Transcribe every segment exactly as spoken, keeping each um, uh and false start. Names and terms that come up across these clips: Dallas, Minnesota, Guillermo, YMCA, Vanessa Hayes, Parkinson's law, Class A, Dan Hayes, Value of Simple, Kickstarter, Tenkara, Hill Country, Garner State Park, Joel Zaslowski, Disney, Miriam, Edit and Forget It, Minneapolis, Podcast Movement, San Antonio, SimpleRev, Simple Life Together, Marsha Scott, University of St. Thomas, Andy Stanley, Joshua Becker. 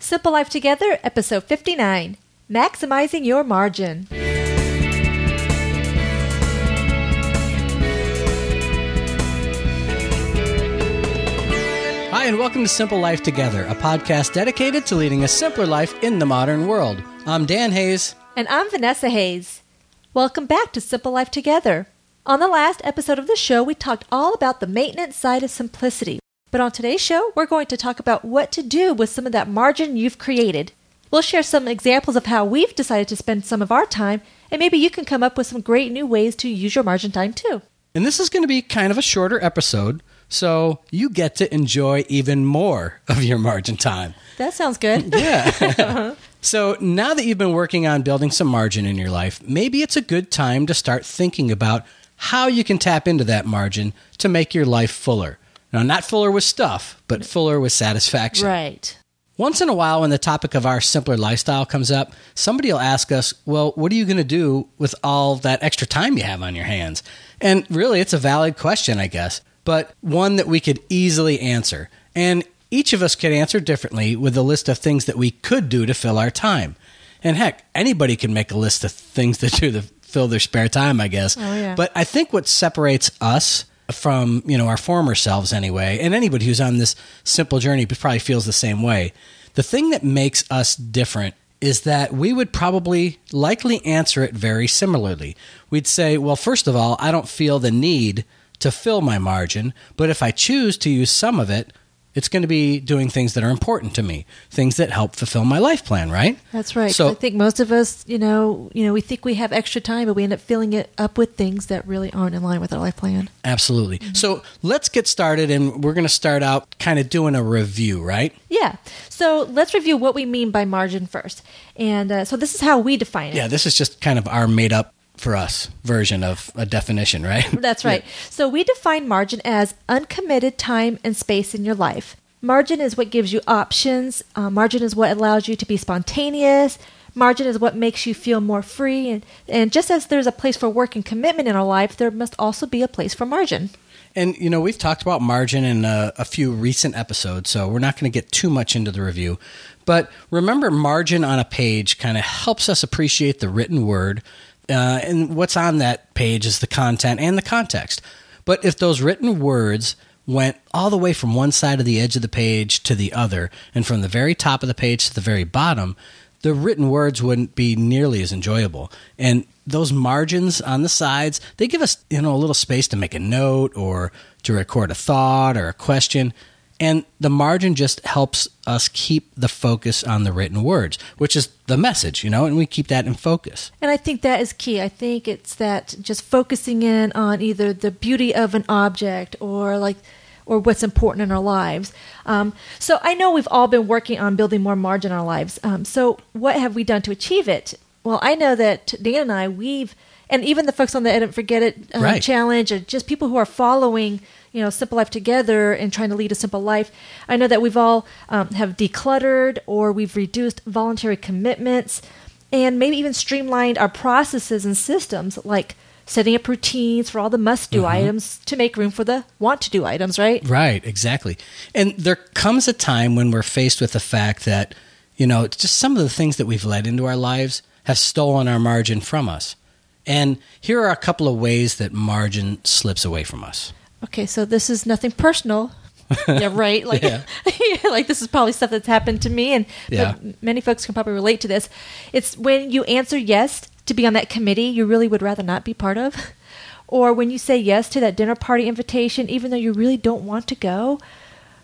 Simple Life Together, Episode fifty-nine, Maximizing Your Margin. Hi, and welcome to Simple Life Together, a podcast dedicated to leading a simpler life in the modern world. I'm Dan Hayes. And I'm Vanessa Hayes. Welcome back to Simple Life Together. On the last episode of the show, we talked all about the maintenance side of simplicity. But on today's show, we're going to talk about what to do with some of that margin you've created. We'll share some examples of how we've decided to spend some of our time, and maybe you can come up with some great new ways to use your margin time too. And this is going to be kind of a shorter episode, so you get to enjoy even more of your margin time. That sounds good. Yeah. uh-huh. So now that you've been working on building some margin in your life, maybe it's a good time to start thinking about how you can tap into that margin to make your life fuller. Now, not fuller with stuff, but fuller with satisfaction. Right. Once in a while, when the topic of our simpler lifestyle comes up, somebody will ask us, well, what are you going to do with all that extra time you have on your hands? And really, it's a valid question, I guess, but one that we could easily answer. And each of us could answer differently with a list of things that we could do to fill our time. And heck, anybody can make a list of things to do to fill their spare time, I guess. Oh, yeah. But I think what separates us from, you know, our former selves anyway, and anybody who's on this simple journey probably feels the same way. The thing that makes us different is that we would probably likely answer it very similarly. We'd say, well, first of all, I don't feel the need to fill my margin, but if I choose to use some of it, it's going to be doing things that are important to me, things that help fulfill my life plan, right? That's right. So I think most of us, you know, you know, we think we have extra time, but we end up filling it up with things that really aren't in line with our life plan. Absolutely. Mm-hmm. So let's get started, and we're going to start out kind of doing a review, right? Yeah. So let's review what we mean by margin first. And uh, so this is how we define it. Yeah, this is just kind of our made-up for us version of a definition, right? That's right. Yeah. So we define margin as uncommitted time and space in your life. Margin is what gives you options. Uh, margin is what allows you to be spontaneous. Margin is what makes you feel more free. And, and just as there's a place for work and commitment in our life, there must also be a place for margin. And, you know, we've talked about margin in a, a few recent episodes, so we're not going to get too much into the review. But remember, margin on a page kind of helps us appreciate the written word. Uh, and what's on that page is the content and the context. But if those written words went all the way from one side of the edge of the page to the other, and from the very top of the page to the very bottom, the written words wouldn't be nearly as enjoyable. And those margins on the sides, they give us, you know, a little space to make a note or to record a thought or a question. And the margin just helps us keep the focus on the written words, which is the message, you know, and we keep that in focus. And I think that is key. I think it's that just focusing in on either the beauty of an object or like, or what's important in our lives. Um, so I know we've all been working on building more margin in our lives. Um, so what have we done to achieve it? Well, I know that Dan and I, we've, and even the folks on the Edit and Forget It um, right. challenge, or just people who are following, you know, Simple Life Together and trying to lead a simple life. I know that we've all um, have decluttered, or we've reduced voluntary commitments, and maybe even streamlined our processes and systems, like setting up routines for all the must-do mm-hmm. items to make room for the want-to-do items, right? Right, exactly. And there comes a time when we're faced with the fact that, you know, just some of the things that we've let into our lives have stolen our margin from us. And here are a couple of ways that margin slips away from us. Okay, so this is nothing personal, yeah, right? Like, yeah. like this is probably stuff that's happened to me, and yeah. but many folks can probably relate to this. It's when you answer yes to be on that committee you really would rather not be part of, or when you say yes to that dinner party invitation even though you really don't want to go,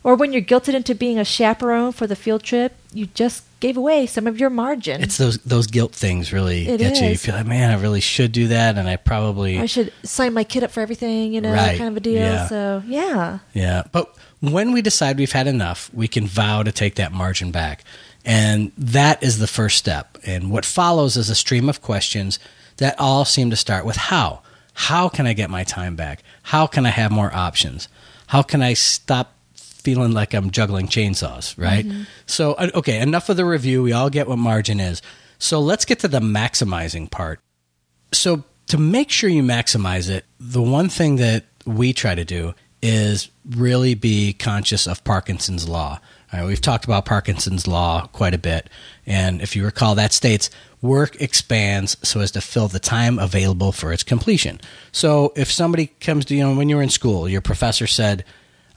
or when you're guilted into being a chaperone for the field trip, you just gave away some of your margin. It's those those guilt things really it get is. you. You feel like, man, I really should do that, and I probably... I should sign my kid up for everything, you know, right. kind of a deal. Yeah. So, yeah. Yeah, but when we decide we've had enough, we can vow to take that margin back. And that is the first step. And what follows is a stream of questions that all seem to start with how. How can I get my time back? How can I have more options? How can I stop feeling like I'm juggling chainsaws, right? Mm-hmm. So, okay, enough of the review. We all get what margin is. So let's get to the maximizing part. So to make sure you maximize it, the one thing that we try to do is really be conscious of Parkinson's law. All right, we've talked about Parkinson's law quite a bit. And if you recall, that states work expands so as to fill the time available for its completion. So if somebody comes to you, know, when you were in school, your professor said,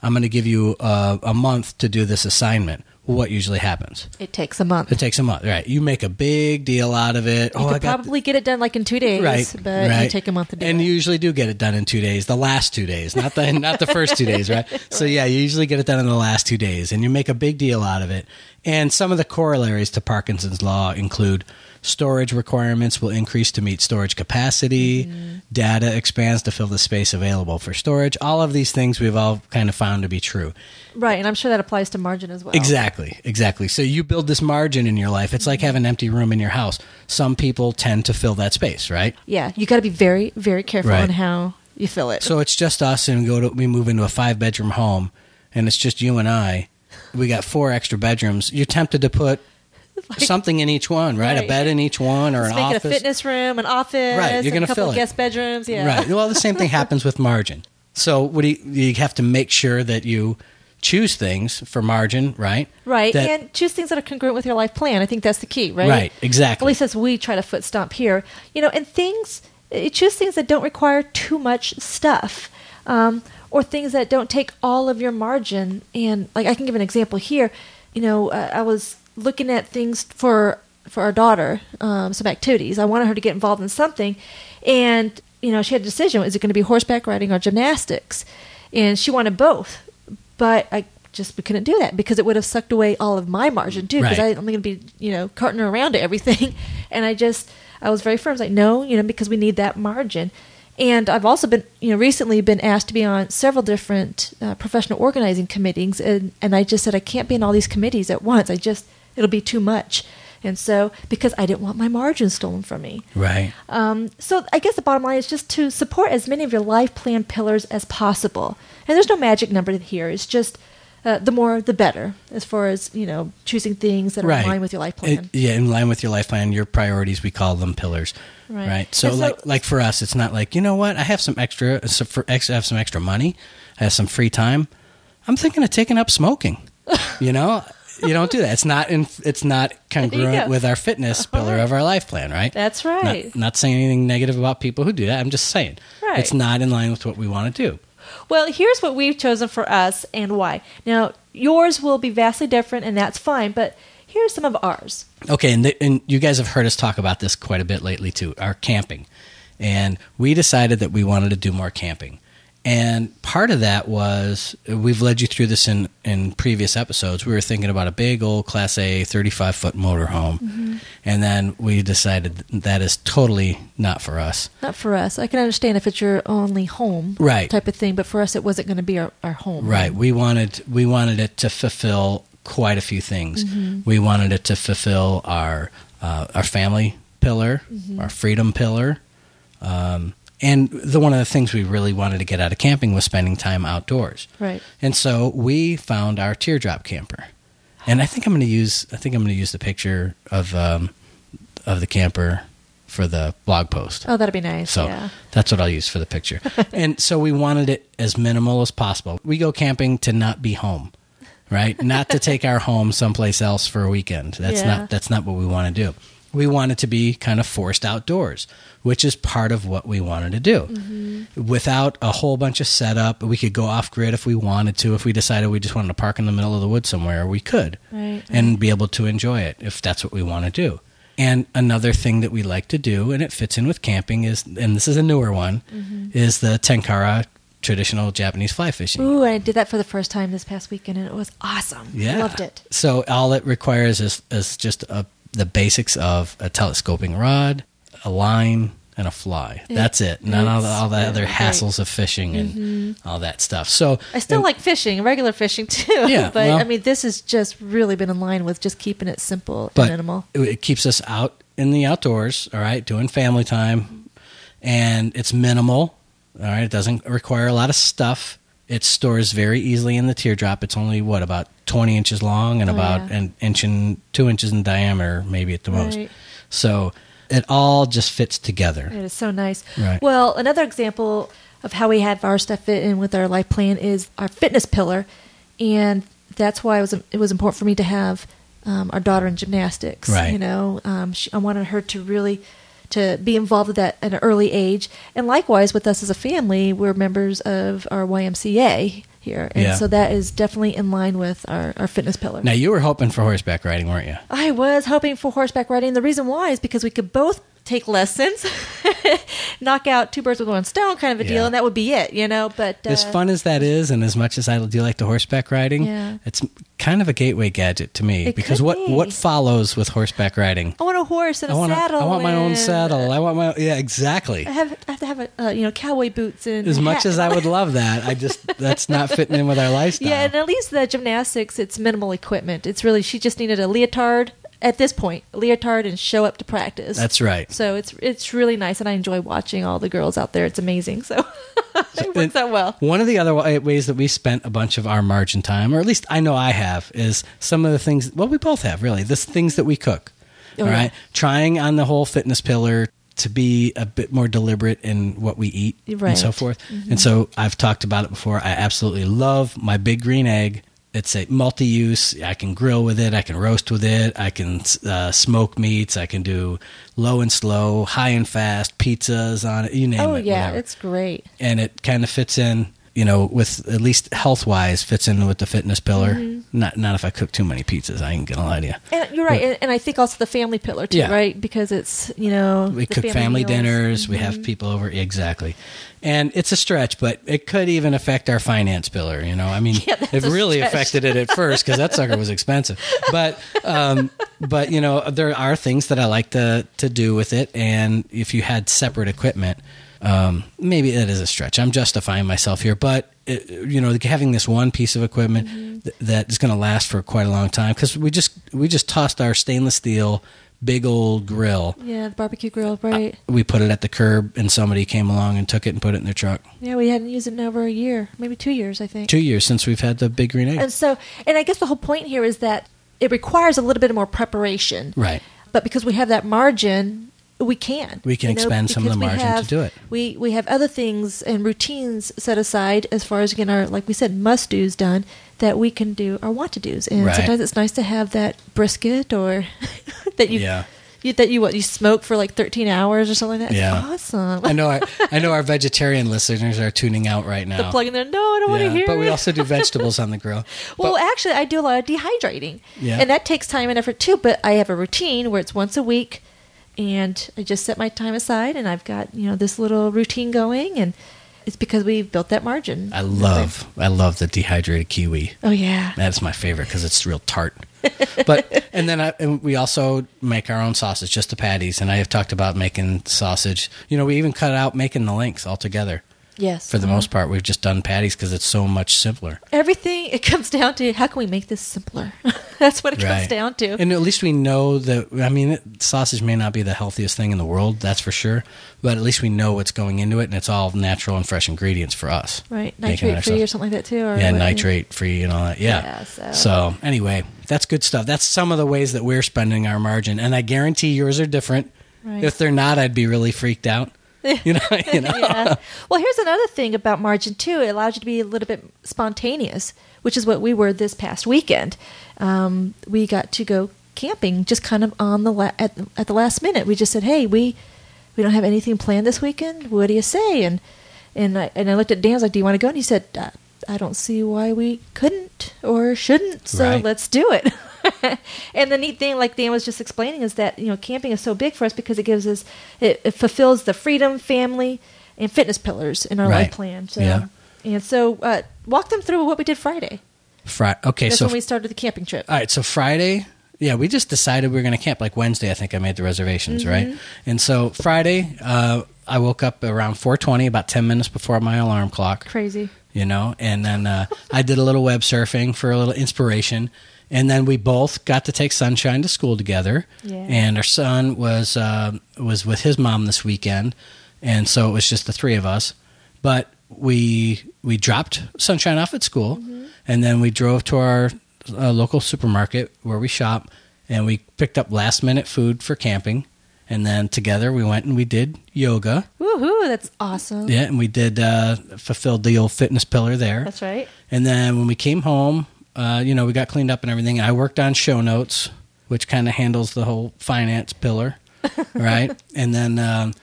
I'm going to give you a, a month to do this assignment. What usually happens? It takes a month. It takes a month, right. You make a big deal out of it. You oh, could I probably th- get it done like in two days, right, but right. you take a month to do and it. And you usually do get it done in two days, the last two days, not the not the first two days, right? So yeah, you usually get it done in the last two days, and you make a big deal out of it. And some of the corollaries to Parkinson's law include storage requirements will increase to meet storage capacity, mm-hmm. data expands to fill the space available for storage. All of these things we've all kind of found to be true. Right, and I'm sure that applies to margin as well. Exactly, exactly. So you build this margin in your life. It's mm-hmm. like having an empty room in your house. Some people tend to fill that space, right? Yeah, you got to be very, very careful right. on how you fill it. So it's just us, and go to, we move into a five-bedroom home, and it's just you and I. We got four extra bedrooms. You're tempted to put... Like, something in each one, right? right? A bed in each one, or Let's an make office. It a fitness room, an office, right? You're going to fill it. Guest bedrooms, yeah. Right. Well, the same thing happens with margin. So, what do you, you have to make sure that you choose things for margin, right? Right, that, and choose things that are congruent with your life plan. I think that's the key, right? Right, exactly. At least as we try to foot stomp here, you know, and things choose things that don't require too much stuff. Um, or things that don't take all of your margin. And like I can give an example here. You know, uh, I was. looking at things for for our daughter, um, some activities. I wanted her to get involved in something. And, you know, she had a decision. Is it going to be horseback riding or gymnastics? And she wanted both. But I just we couldn't do that because it would have sucked away all of my margin, too, because right. I'm going to be, you know, carting her around to everything. And I just, I was very firm. I was like, no, you know, because we need that margin. And I've also been, you know, recently been asked to be on several different uh, professional organizing committees. And, and I just said, I can't be in all these committees at once. I just... It'll be too much. And so, because I didn't want my margin stolen from me. Right. Um, so, I guess the bottom line is just to support as many of your life plan pillars as possible. And there's no magic number here. It's just uh, the more, the better, as far as, you know, choosing things that are right. in line with your life plan. It, yeah, in line with your life plan, your priorities, we call them pillars. Right. right? So, so, like like for us, it's not like, you know what, I have some extra, so for, I have some extra money, I have some free time. I'm thinking of taking up smoking, you know? You don't do that. It's not in, it's not congruent with our fitness pillar of our life plan, right? That's right. Not, not saying anything negative about people who do that. I'm just saying. Right. It's not in line with what we want to do. Well, here's what we've chosen for us and why. Now, yours will be vastly different, and that's fine, but here's some of ours. Okay, and, the, and you guys have heard us talk about this quite a bit lately, too, our camping. And we decided that we wanted to do more camping. And part of that was, we've led you through this in, in previous episodes, we were thinking about a big old Class A thirty-five foot motorhome, mm-hmm. and then we decided that is totally not for us. Not for us. I can understand if it's your only home right. type of thing, but for us it wasn't going to be our, our home. Right. We wanted, we wanted it to fulfill quite a few things. Mm-hmm. We wanted it to fulfill our, uh, our family pillar, mm-hmm. our freedom pillar, um, and the one of the things we really wanted to get out of camping was spending time outdoors. Right. And so we found our teardrop camper, and I think I'm going to use I think I'm going to use the picture of um, of the camper for the blog post. Oh, that'd be nice. So yeah. that's what I'll use for the picture. And so we wanted it as minimal as possible. We go camping to not be home, right? Not to take our home someplace else for a weekend. That's yeah. not that's not what we want to do. We wanted to be kind of forced outdoors, which is part of what we wanted to do. Mm-hmm. Without a whole bunch of setup, we could go off grid if we wanted to. If we decided we just wanted to park in the middle of the woods somewhere, we could right. and be able to enjoy it if that's what we want to do. And another thing that we like to do, and it fits in with camping, is, and this is a newer one, mm-hmm. is the Tenkara traditional Japanese fly fishing. Ooh, I did that for the first time this past weekend, and it was awesome. Yeah. I loved it. So all it requires is, is just a the basics of a telescoping rod, a line, and a fly. It, That's it. None of all, all the other hassles of fishing and mm-hmm. all that stuff. So I still and, like fishing, regular fishing too. Yeah, but well, I mean, this has just really been in line with just keeping it simple and minimal. It keeps us out in the outdoors, all right, doing family time, and it's minimal, all right? It doesn't require a lot of stuff. It stores very easily in the teardrop. It's only, what, about twenty inches long and oh, about yeah. an inch and two inches in diameter, maybe at the right. most. So it all just fits together. It is so nice. Right. Well, another example of how we have our stuff fit in with our life plan is our fitness pillar. And that's why it was it was important for me to have um, our daughter in gymnastics. Right. You know, um, she, I wanted her to really to be involved with that at an early age, and likewise with us as a family, we're members of our Y M C A here, and yeah. so that is definitely in line with our, our fitness pillar. Now, you were hoping for horseback riding, weren't you? I was hoping for horseback riding. The reason why is because we could both take lessons, knock out two birds with one stone kind of a yeah. deal, and that would be it, you know. But uh, as fun as that is, and as much as I do like the horseback riding, yeah. it's kind of a gateway gadget to me, it because what, be. what follows with horseback riding? I want a horse and I a want saddle. A, I want my own saddle. I want my own, yeah, exactly. I have, I have to have a, uh, you know, cowboy boots and as hat. Much as I would love that, I just that's not fitting in with our lifestyle. Yeah, and at least the gymnastics, it's minimal equipment. It's really she just needed a leotard. At this point, leotard and show up to practice. That's right. So it's it's really nice, and I enjoy watching all the girls out there. It's amazing. So it works out well. One of the other ways that we spent a bunch of our margin time, or at least I know I have, is some of the things, well, we both have, really, the things that we cook, oh, all right? Yeah. Trying on the whole fitness pillar to be a bit more deliberate in what we eat right. and so forth. Mm-hmm. And so I've talked about it before. I absolutely love my Big Green Egg. It's a multi-use. I can grill with it. I can roast with it. I can uh, smoke meats. I can do low and slow, high and fast, pizzas on it. You name it. Oh, yeah. Whatever. It's great. And it kind of fits in, you know, with at least health-wise, fits in with the fitness pillar. Mm-hmm. Not not if I cook too many pizzas. I ain't going to lie to you. And you're right. But, and I think also the family pillar, too, yeah. right? Because it's, you know, we cook family, family dinners. Mm-hmm. We have people over. Exactly. And it's a stretch, but it could even affect our finance pillar. You know, I mean, yeah, it really stretch. affected it at first because that sucker was expensive. But, um, but you know, there are things that I like to to do with it. And if you had separate equipment, um, maybe that is a stretch. I'm justifying myself here, but it, you know, having this one piece of equipment mm-hmm. th- that is going to last for quite a long time because we just we just tossed our stainless steel. Big old grill. Yeah, the barbecue grill, right? Uh, we put it at the curb, and somebody came along and took it and put it in their truck. Yeah, we hadn't used it in over a year, maybe two years, I think. Two years since we've had the Big Green Egg. And so, and I guess the whole point here is that it requires a little bit more preparation, right? But because we have that margin, we can we can you know, expend some of the margin have, to do it. We we have other things and routines set aside as far as getting our, like we said, must do's done. That we can do our want to do's, and right. sometimes it's nice to have that brisket or that you, yeah. you that you what you smoke for like thirteen hours or something like that. Yeah. It's awesome. I know. Our, I know our vegetarian listeners are tuning out right now. They're plugging their no, I don't yeah. want to hear. But it. We also do vegetables on the grill. Well, but, actually, I do a lot of dehydrating, yeah. and that takes time and effort too. But I have a routine where it's once a week, and I just set my time aside, and I've got you know this little routine going and. It's because we've built that margin. I love, I love the dehydrated kiwi. Oh yeah, that's my favorite because it's real tart. But and then I, and we also make our own sausage, just the patties. And I have talked about making sausage. You know, we even cut out making the links altogether. Yes. For the uh-huh. most part, we've just done patties because it's so much simpler. Everything it comes down to how can we make this simpler? That's what it right. comes down to. And at least we know that. I mean, sausage may not be the healthiest thing in the world, that's for sure. But at least we know what's going into it, and it's all natural and fresh ingredients for us. Right, nitrate-free or something like that, too. Or yeah, nitrate-free and all that, yeah. yeah so. so anyway, that's good stuff. That's some of the ways that we're spending our margin, and I guarantee yours are different. Right. If they're not, I'd be really freaked out. You know, you know? Yeah. Well, here's another thing about margin, too. It allows you to be a little bit spontaneous, which is what we were this past weekend. Um, we got to go camping just kind of on the la- at, at the last minute. We just said, hey, we... We don't have anything planned this weekend. What do you say? And and I and I looked at Dan. I was like, do you want to go? And he said, I, I don't see why we couldn't or shouldn't. So right. let's do it. And the neat thing, like Dan was just explaining, is that you know camping is so big for us because it gives us it, it fulfills the freedom, family, and fitness pillars in our right. life plan. So yeah. and so uh, walk them through what we did Friday. Friday. Okay, that's so when we started the camping trip. All right, so Friday. Yeah, we just decided we were going to camp. Like Wednesday, I think I made the reservations, mm-hmm. right? And so Friday, uh, I woke up around four twenty, about ten minutes before my alarm clock. Crazy. You know, and then uh, I did a little web surfing for a little inspiration. And then we both got to take Sunshine to school together. Yeah. And our son was uh, was with his mom this weekend. And so it was just the three of us. But we, we dropped Sunshine off at school, mm-hmm. and then we drove to our... a local supermarket where we shop, and we picked up last minute food for camping, and then together we went and we did yoga. Woohoo, that's awesome. Yeah, and we did uh fulfilled the old fitness pillar there. That's right. And then when we came home, uh, you know, we got cleaned up and everything. I worked on show notes, which kind of handles the whole finance pillar, right? And then, um,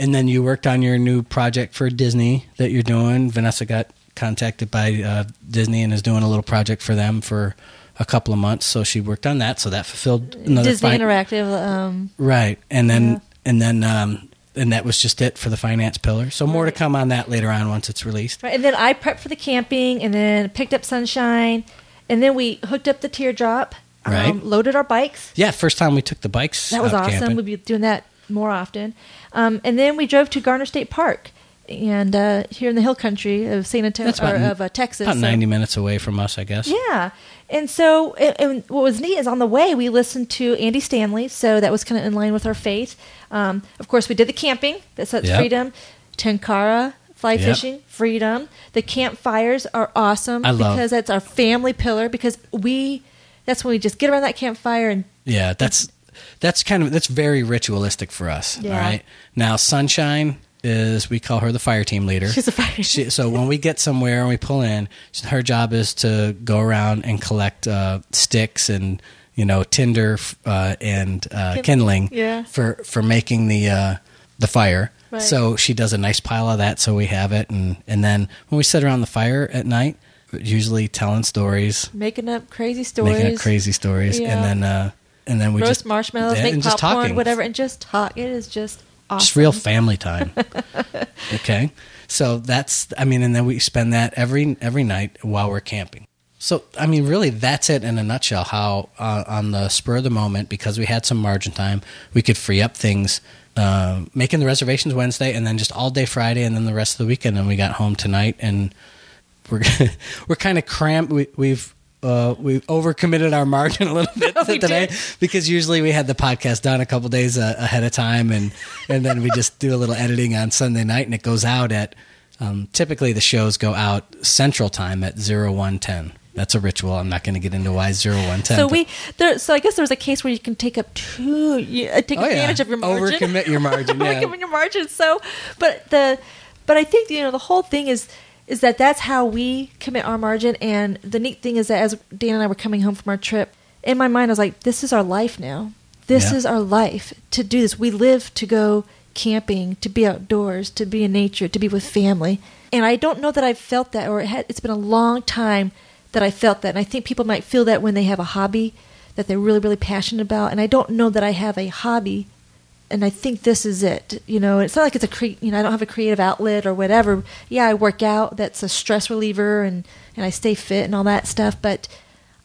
and then you worked on your new project for Disney that you're doing. Vanessa got contacted by uh, Disney and is doing a little project for them for a couple of months. So she worked on that. So that fulfilled another Disney fin- Interactive. Um, right. And then, yeah. and then, um, and that was just it for the finance pillar. So more right. to come on that later on once it's released. Right. And then I prepped for the camping and then picked up Sunshine. And then we hooked up the teardrop. Right. Um, loaded our bikes. Yeah. First time we took the bikes. That was awesome. Camping. We'll be doing that more often. Um, and then we drove to Garner State Park. And uh, here in the Hill Country of San Antonio, or of uh, Texas, about so. ninety minutes away from us, I guess. Yeah, and so and, and what was neat is on the way we listened to Andy Stanley, so that was kind of in line with our faith. Um, of course, we did the camping. That's yep. freedom. Tenkara fly yep. fishing, freedom. The campfires are awesome I love. because that's our family pillar. Because we, that's when we just get around that campfire and yeah, that's that's kind of that's very ritualistic for us. Yeah. All right, now Sunshine. Is we call her the fire team leader. She's a fire. She, so when we get somewhere and we pull in, her job is to go around and collect uh, sticks and you know tinder uh, and uh, kindling yeah. for for making the uh, the fire. Right. So she does a nice pile of that, so we have it, and and then when we sit around the fire at night, usually telling stories, making up crazy stories, making up crazy stories, yeah. and then uh, and then we roast just marshmallows, yeah, make popcorn, whatever, and just talk. It is just. Awesome. Just real family time. Okay. So that's, I mean, and then we spend that every every night while we're camping. So, I mean, really, that's it in a nutshell, how uh, on the spur of the moment, because we had some margin time, we could free up things, uh, making the reservations Wednesday and then just all day Friday and then the rest of the weekend. And we got home tonight and we're we're kind of cramped. We, we've... Uh, we overcommitted our margin a little bit no, today because usually we had the podcast done a couple days uh, ahead of time and, and then we just do a little editing on Sunday night and it goes out at, um, typically the shows go out central time at zero one ten. That's a ritual. I'm not going to get into why zero one ten. So we there. So I guess there was a case where you can take up two, you, uh, take oh, advantage yeah. of your margin. Overcommit your margin. Yeah. Overcommit your margin. So, but the, but I think, you know, the whole thing is, is that that's how we commit our margin. And the neat thing is that as Dan and I were coming home from our trip, in my mind I was like, this is our life now. This yeah. is our life to do this. We live to go camping, to be outdoors, to be in nature, to be with family. And I don't know that I've felt that, or it had, it's been a long time that I felt that. And I think people might feel that when they have a hobby that they're really, really passionate about. And I don't know that I have a hobby. And I think this is it. You know, it's not like it's a cre- you know, I don't have a creative outlet or whatever. Yeah, I work out. That's a stress reliever, and, and I stay fit and all that stuff. But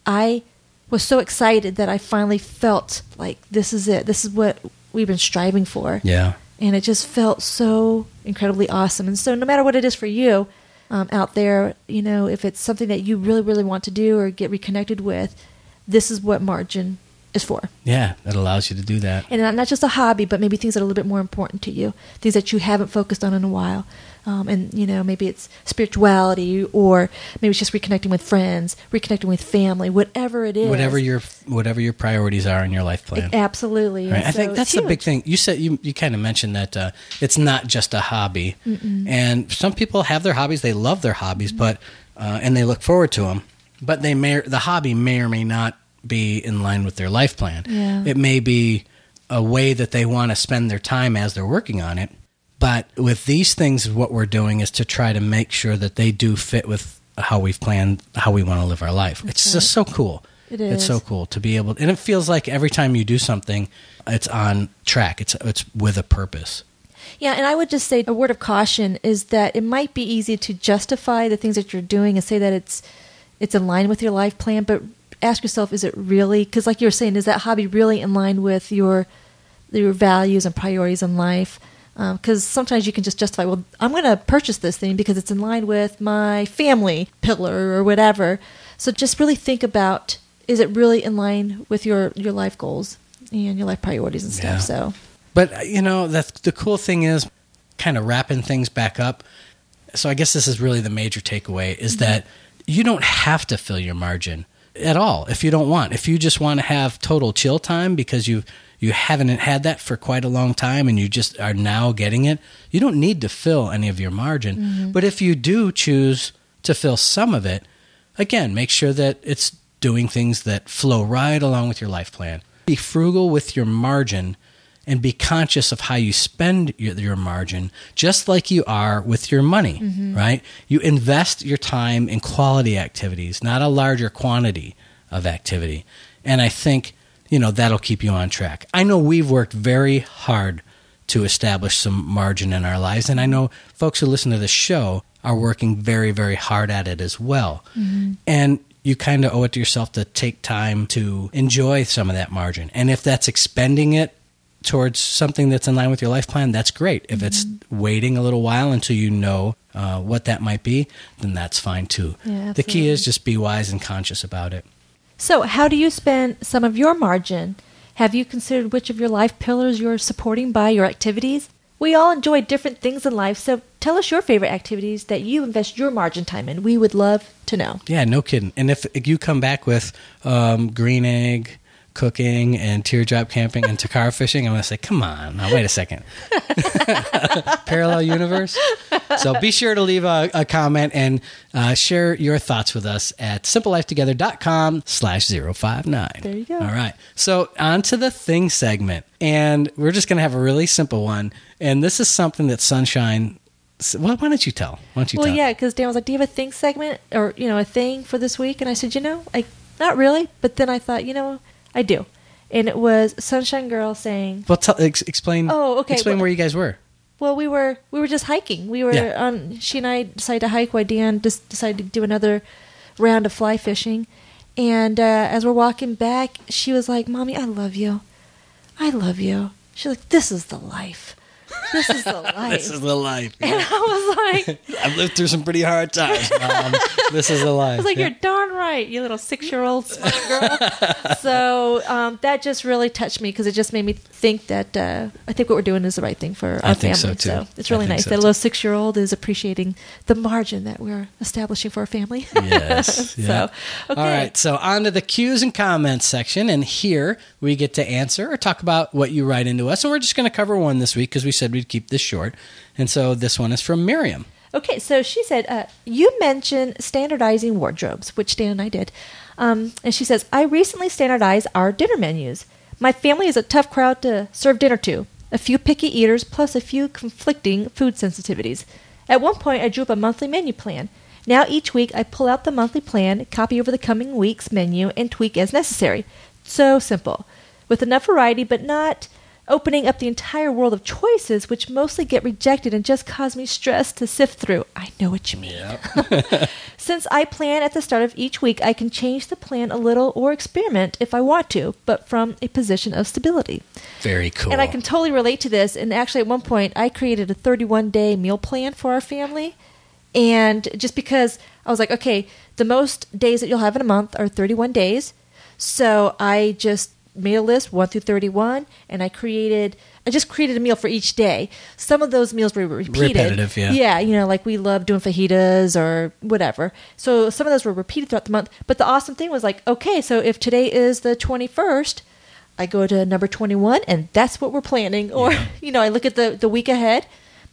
I was so excited that I finally felt like this is it. This is what we've been striving for. Yeah. And it just felt so incredibly awesome. And so no matter what it is for you um, out there, you know, if it's something that you really, really want to do or get reconnected with, this is what margin is for. Yeah, that allows you to do that. And not, not just a hobby, but maybe things that are a little bit more important to you, things that you haven't focused on in a while. Um, and, you know, maybe it's spirituality or maybe it's just reconnecting with friends, reconnecting with family, whatever it is. Whatever your whatever your priorities are in your life plan. It, absolutely. Right? So I think that's the big thing. You said you, you kind of mentioned that uh, it's not just a hobby. Mm-mm. And some people have their hobbies. They love their hobbies, mm-hmm. but uh, and they look forward to them. But they may the hobby may or may not be in line with their life plan. Yeah. It may be a way that they want to spend their time as they're working on it. But with these things, what we're doing is to try to make sure that they do fit with how we've planned, how we want to live our life. That's it's right. just so cool. It is. It's so cool to be able to, and it feels like every time you do something, it's on track. It's, it's with a purpose. Yeah. And I would just say a word of caution is that it might be easy to justify the things that you're doing and say that it's, it's in line with your life plan, but ask yourself, is it really? Because like you were saying, is that hobby really in line with your your values and priorities in life? Because um, sometimes you can just justify, well, I'm going to purchase this thing because it's in line with my family pillar or whatever. So just really think about, is it really in line with your, your life goals and your life priorities and stuff? Yeah. So, but, you know, that's, the cool thing is kind of wrapping things back up. So I guess this is really the major takeaway is mm-hmm. that you don't have to fill your margin at all if you don't want. If you just want to have total chill time because you you haven't had that for quite a long time and you just are now getting it, you don't need to fill any of your margin. Mm-hmm. But if you do choose to fill some of it, Again, make sure that it's doing things that flow right along with your life plan. Be frugal with your margin and be conscious of how you spend your, your margin, just like you are with your money, mm-hmm. right? You invest your time in quality activities, not a larger quantity of activity. And I think, you know, that'll keep you on track. I know we've worked very hard to establish some margin in our lives. And I know folks who listen to this show are working very, very hard at it as well. Mm-hmm. And you kind of owe it to yourself to take time to enjoy some of that margin. And if that's expending it towards something that's in line with your life plan, that's great. If mm-hmm. it's waiting a little while until you know uh, what that might be, then that's fine too. Yeah, the key is just be wise and conscious about it. So how do you spend some of your margin? Have you considered which of your life pillars you're supporting by your activities? We all enjoy different things in life, so tell us your favorite activities that you invest your margin time in. We would love to know. Yeah, no kidding. And if you come back with um, green egg cooking and teardrop camping and Tenkara fishing, I'm going to say, come on, now wait a second. Parallel universe. So be sure to leave a, a comment and uh, share your thoughts with us at simple life together dot com slash zero five nine. There you go. All right. So on to the thing segment. And we're just going to have a really simple one. And this is something that Sunshine... Well, why don't you tell? Why don't you well, tell? Well, yeah, because Dan was like, do you have a thing segment or, you know, a thing for this week? And I said, you know, I not really. But then I thought, you know, I do. And it was Sunshine Girl saying... Well, t- ex- explain Oh, okay. Explain well, where you guys were. Well, we were we were just hiking. We were yeah. on. She and I decided to hike while Dan just decided to do another round of fly fishing. And uh, as we're walking back, she was like, Mommy, I love you. I love you. She's like, this is the life. This is the life. This is the life. Yeah. And I was like... I've lived through some pretty hard times, Mom. This is the life. I was like, yeah. You're darn right, you little six-year-old smart girl. So um, that just really touched me because it just made me think that uh, I think what we're doing is the right thing for our I family. Think so, too. So it's really nice so that a little six-year-old is appreciating the margin that we're establishing for our family. Yes. Yeah. So, okay. All right. So on to the cues and comments section. And here we get to answer or talk about what you write into us. And we're just going to cover one this week because we said we'd keep this short. And so this one is from Miriam. Okay, so she said, uh, you mentioned standardizing wardrobes, which Dan and I did. Um, and she says, I recently standardized our dinner menus. My family is a tough crowd to serve dinner to. A few picky eaters plus a few conflicting food sensitivities. At one point, I drew up a monthly menu plan. Now each week, I pull out the monthly plan, copy over the coming week's menu, and tweak as necessary. So simple. With enough variety, but not... opening up the entire world of choices, which mostly get rejected and just cause me stress to sift through. I know what you mean. Yep. Since I plan at the start of each week, I can change the plan a little or experiment if I want to, but from a position of stability. Very cool. And I can totally relate to this. And actually, at one point, I created a thirty-one day meal plan for our family. And just because I was like, okay, the most days that you'll have in a month are thirty-one days. So I just... made a list one through thirty-one, and I created I just created a meal for each day. Some of those meals were repeated. Repetitive, yeah. Yeah, you know, like we love doing fajitas or whatever. So some of those were repeated throughout the month. But the awesome thing was like, okay, so if today is the twenty-first, I go to number twenty-one, and that's what we're planning. Or, yeah. you know, I look at the, the week ahead,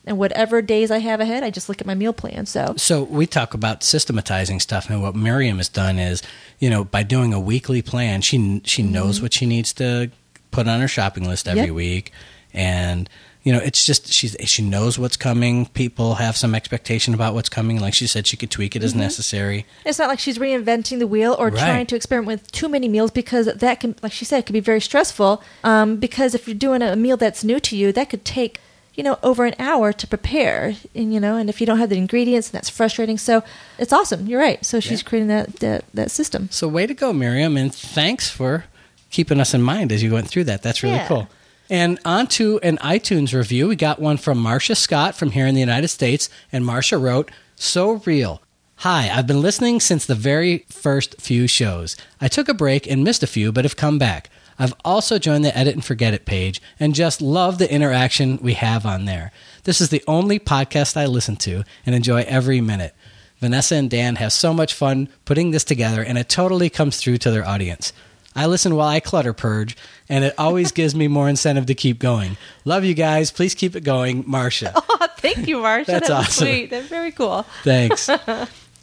and whatever days I have ahead, I just look at my meal plan. So so we talk about systematizing stuff. And what Miriam has done is, you know, by doing a weekly plan, she she mm-hmm. knows what she needs to put on her shopping list every yep. week. And, you know, it's just she's, she knows what's coming. People have some expectation about what's coming. Like she said, she could tweak it mm-hmm. as necessary. It's not like she's reinventing the wheel or right. trying to experiment with too many meals because that can, like she said, it can be very stressful. Um, because if you're doing a meal that's new to you, that could take... you know, over an hour to prepare, and you know, and if you don't have the ingredients, that's frustrating. So it's awesome. You're right. So she's yeah. creating that, that that system. So way to go, Miriam, and thanks for keeping us in mind as you went through that. That's really yeah. cool. And on to an iTunes review. We got one from Marsha Scott from here in the United States, and Marsha wrote, "So real. Hi, I've been listening since the very first few shows. I took a break and missed a few, but have come back. I've also joined the Edit and Forget It page and just love the interaction we have on there. This is the only podcast I listen to and enjoy every minute. Vanessa and Dan have so much fun putting this together, and it totally comes through to their audience. I listen while I clutter purge, and it always gives me more incentive to keep going. Love you guys. Please keep it going. Marsha." Oh, thank you, Marsha. That's, That's awesome. Sweet. That's very cool. Thanks.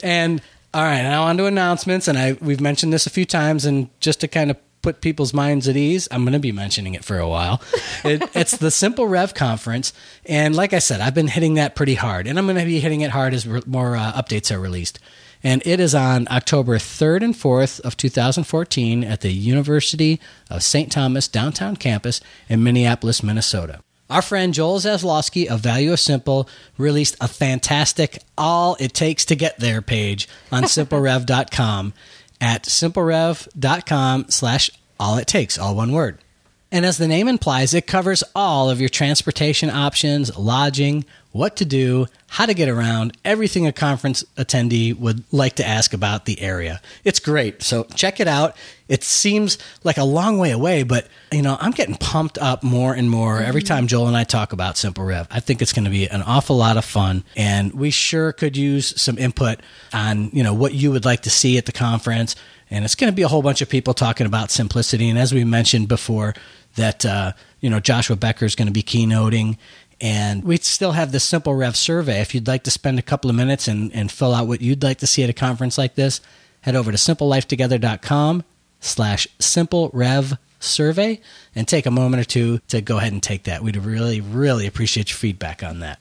And All right, now on to announcements, and I we've mentioned this a few times, and just to kind of put people's minds at ease, I'm going to be mentioning it for a while. It, it's the SimpleRev conference, and like I said, I've been hitting that pretty hard, and I'm going to be hitting it hard as re- more uh, updates are released. And it is on October third and fourth of two thousand fourteen at the University of Saint Thomas downtown campus in Minneapolis, Minnesota. Our friend Joel Zaslowski of Value of Simple released a fantastic All It Takes to Get There page on Simple Rev dot com at SimpleRev.com slash All It Takes, all one word. And as the name implies, it covers all of your transportation options, lodging, what to do, how to get around, everything a conference attendee would like to ask about the area. It's great. So check it out. It seems like a long way away, but you know, I'm getting pumped up more and more mm-hmm. every time Joel and I talk about Simple Rev. I think it's going to be an awful lot of fun, and we sure could use some input on, you know, what you would like to see at the conference. And it's going to be a whole bunch of people talking about simplicity. And as we mentioned before, that uh, you know, Joshua Becker is going to be keynoting. And we still have the Simple Rev survey. If you'd like to spend a couple of minutes and, and fill out what you'd like to see at a conference like this, head over to simplelifetogether.com slash Simple Rev survey and take a moment or two to go ahead and take that. We'd really, really appreciate your feedback on that.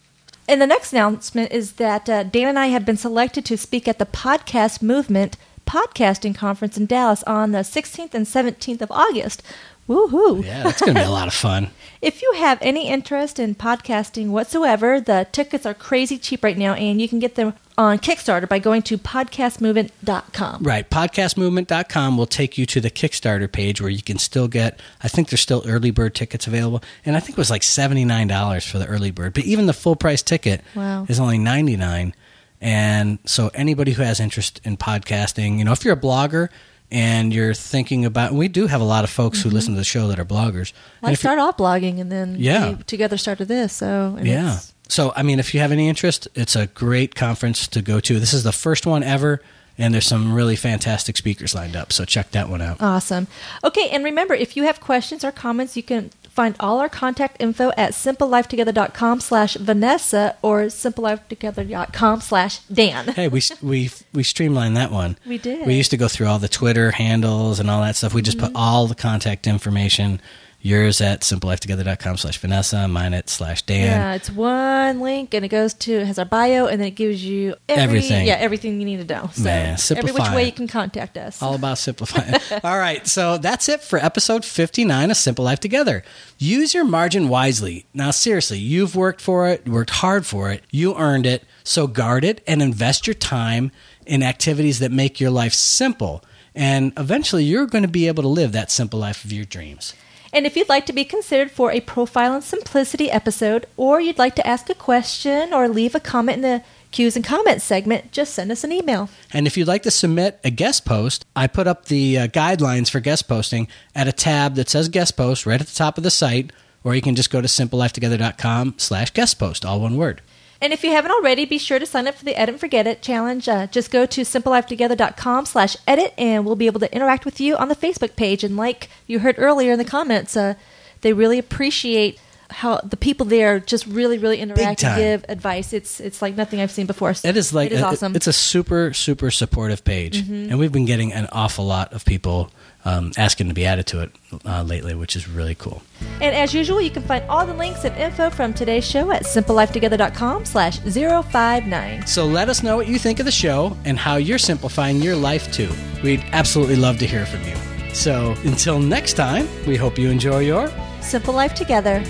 And the next announcement is that uh, Dan and I have been selected to speak at the Podcast Movement podcasting conference in Dallas on the sixteenth and seventeenth of August. Woohoo! Yeah, that's going to be a lot of fun. If you have any interest in podcasting whatsoever, the tickets are crazy cheap right now, and you can get them on Kickstarter by going to podcast movement dot com. Right. podcast movement dot com will take you to the Kickstarter page where you can still get, I think there's still early bird tickets available, and I think it was like seventy-nine dollars for the early bird, but even the full price ticket wow. is only ninety-nine dollars. And so anybody who has interest in podcasting, you know, if you're a blogger, and you're thinking about, we do have a lot of folks mm-hmm. who listen to the show that are bloggers. Well, I started off blogging and then yeah. we together started this. So yeah. So, I mean, if you have any interest, it's a great conference to go to. This is the first one ever, and there's some really fantastic speakers lined up. So check that one out. Awesome. Okay, and remember, if you have questions or comments, you can find all our contact info at simplelifetogether.com slash Vanessa or simplelifetogether.com slash Dan. Hey, we we we streamlined that one. We did. We used to go through all the Twitter handles and all that stuff. We just mm-hmm. put all the contact information. Yours at simplelifetogether.com slash Vanessa, mine at slash Dan. Yeah, it's one link, and it goes to, it has our bio, and then it gives you every, everything. Yeah, everything you need to know. So Man, simplify. Every which way you can contact us. All about simplifying. All right, so that's it for episode fifty-nine of Simple Life Together. Use your margin wisely. Now, seriously, you've worked for it, worked hard for it, you earned it, so guard it and invest your time in activities that make your life simple. And eventually, you're going to be able to live that simple life of your dreams. And if you'd like to be considered for a Profile and Simplicity episode, or you'd like to ask a question or leave a comment in the Q's and Comments segment, just send us an email. And if you'd like to submit a guest post, I put up the uh, guidelines for guest posting at a tab that says Guest Post right at the top of the site, or you can just go to simplelifetogether.com slash guest post, all one word. And if you haven't already, be sure to sign up for the Edit and Forget It challenge. Uh, just go to simplelifetogether.com slash edit, and we'll be able to interact with you on the Facebook page. And like you heard earlier in the comments, uh, they really appreciate how the people there just really, really interact and give advice. It's it's like nothing I've seen before. It is like it is a, awesome. It's a super, super supportive page, mm-hmm. and we've been getting an awful lot of people Um, asking to be added to it uh, lately, which is really cool. And as usual, you can find all the links and info from today's show at simplelifetogether.com slash 059. So let us know what you think of the show and how you're simplifying your life too. We'd absolutely love to hear from you. So until next time, we hope you enjoy your Simple Life Together.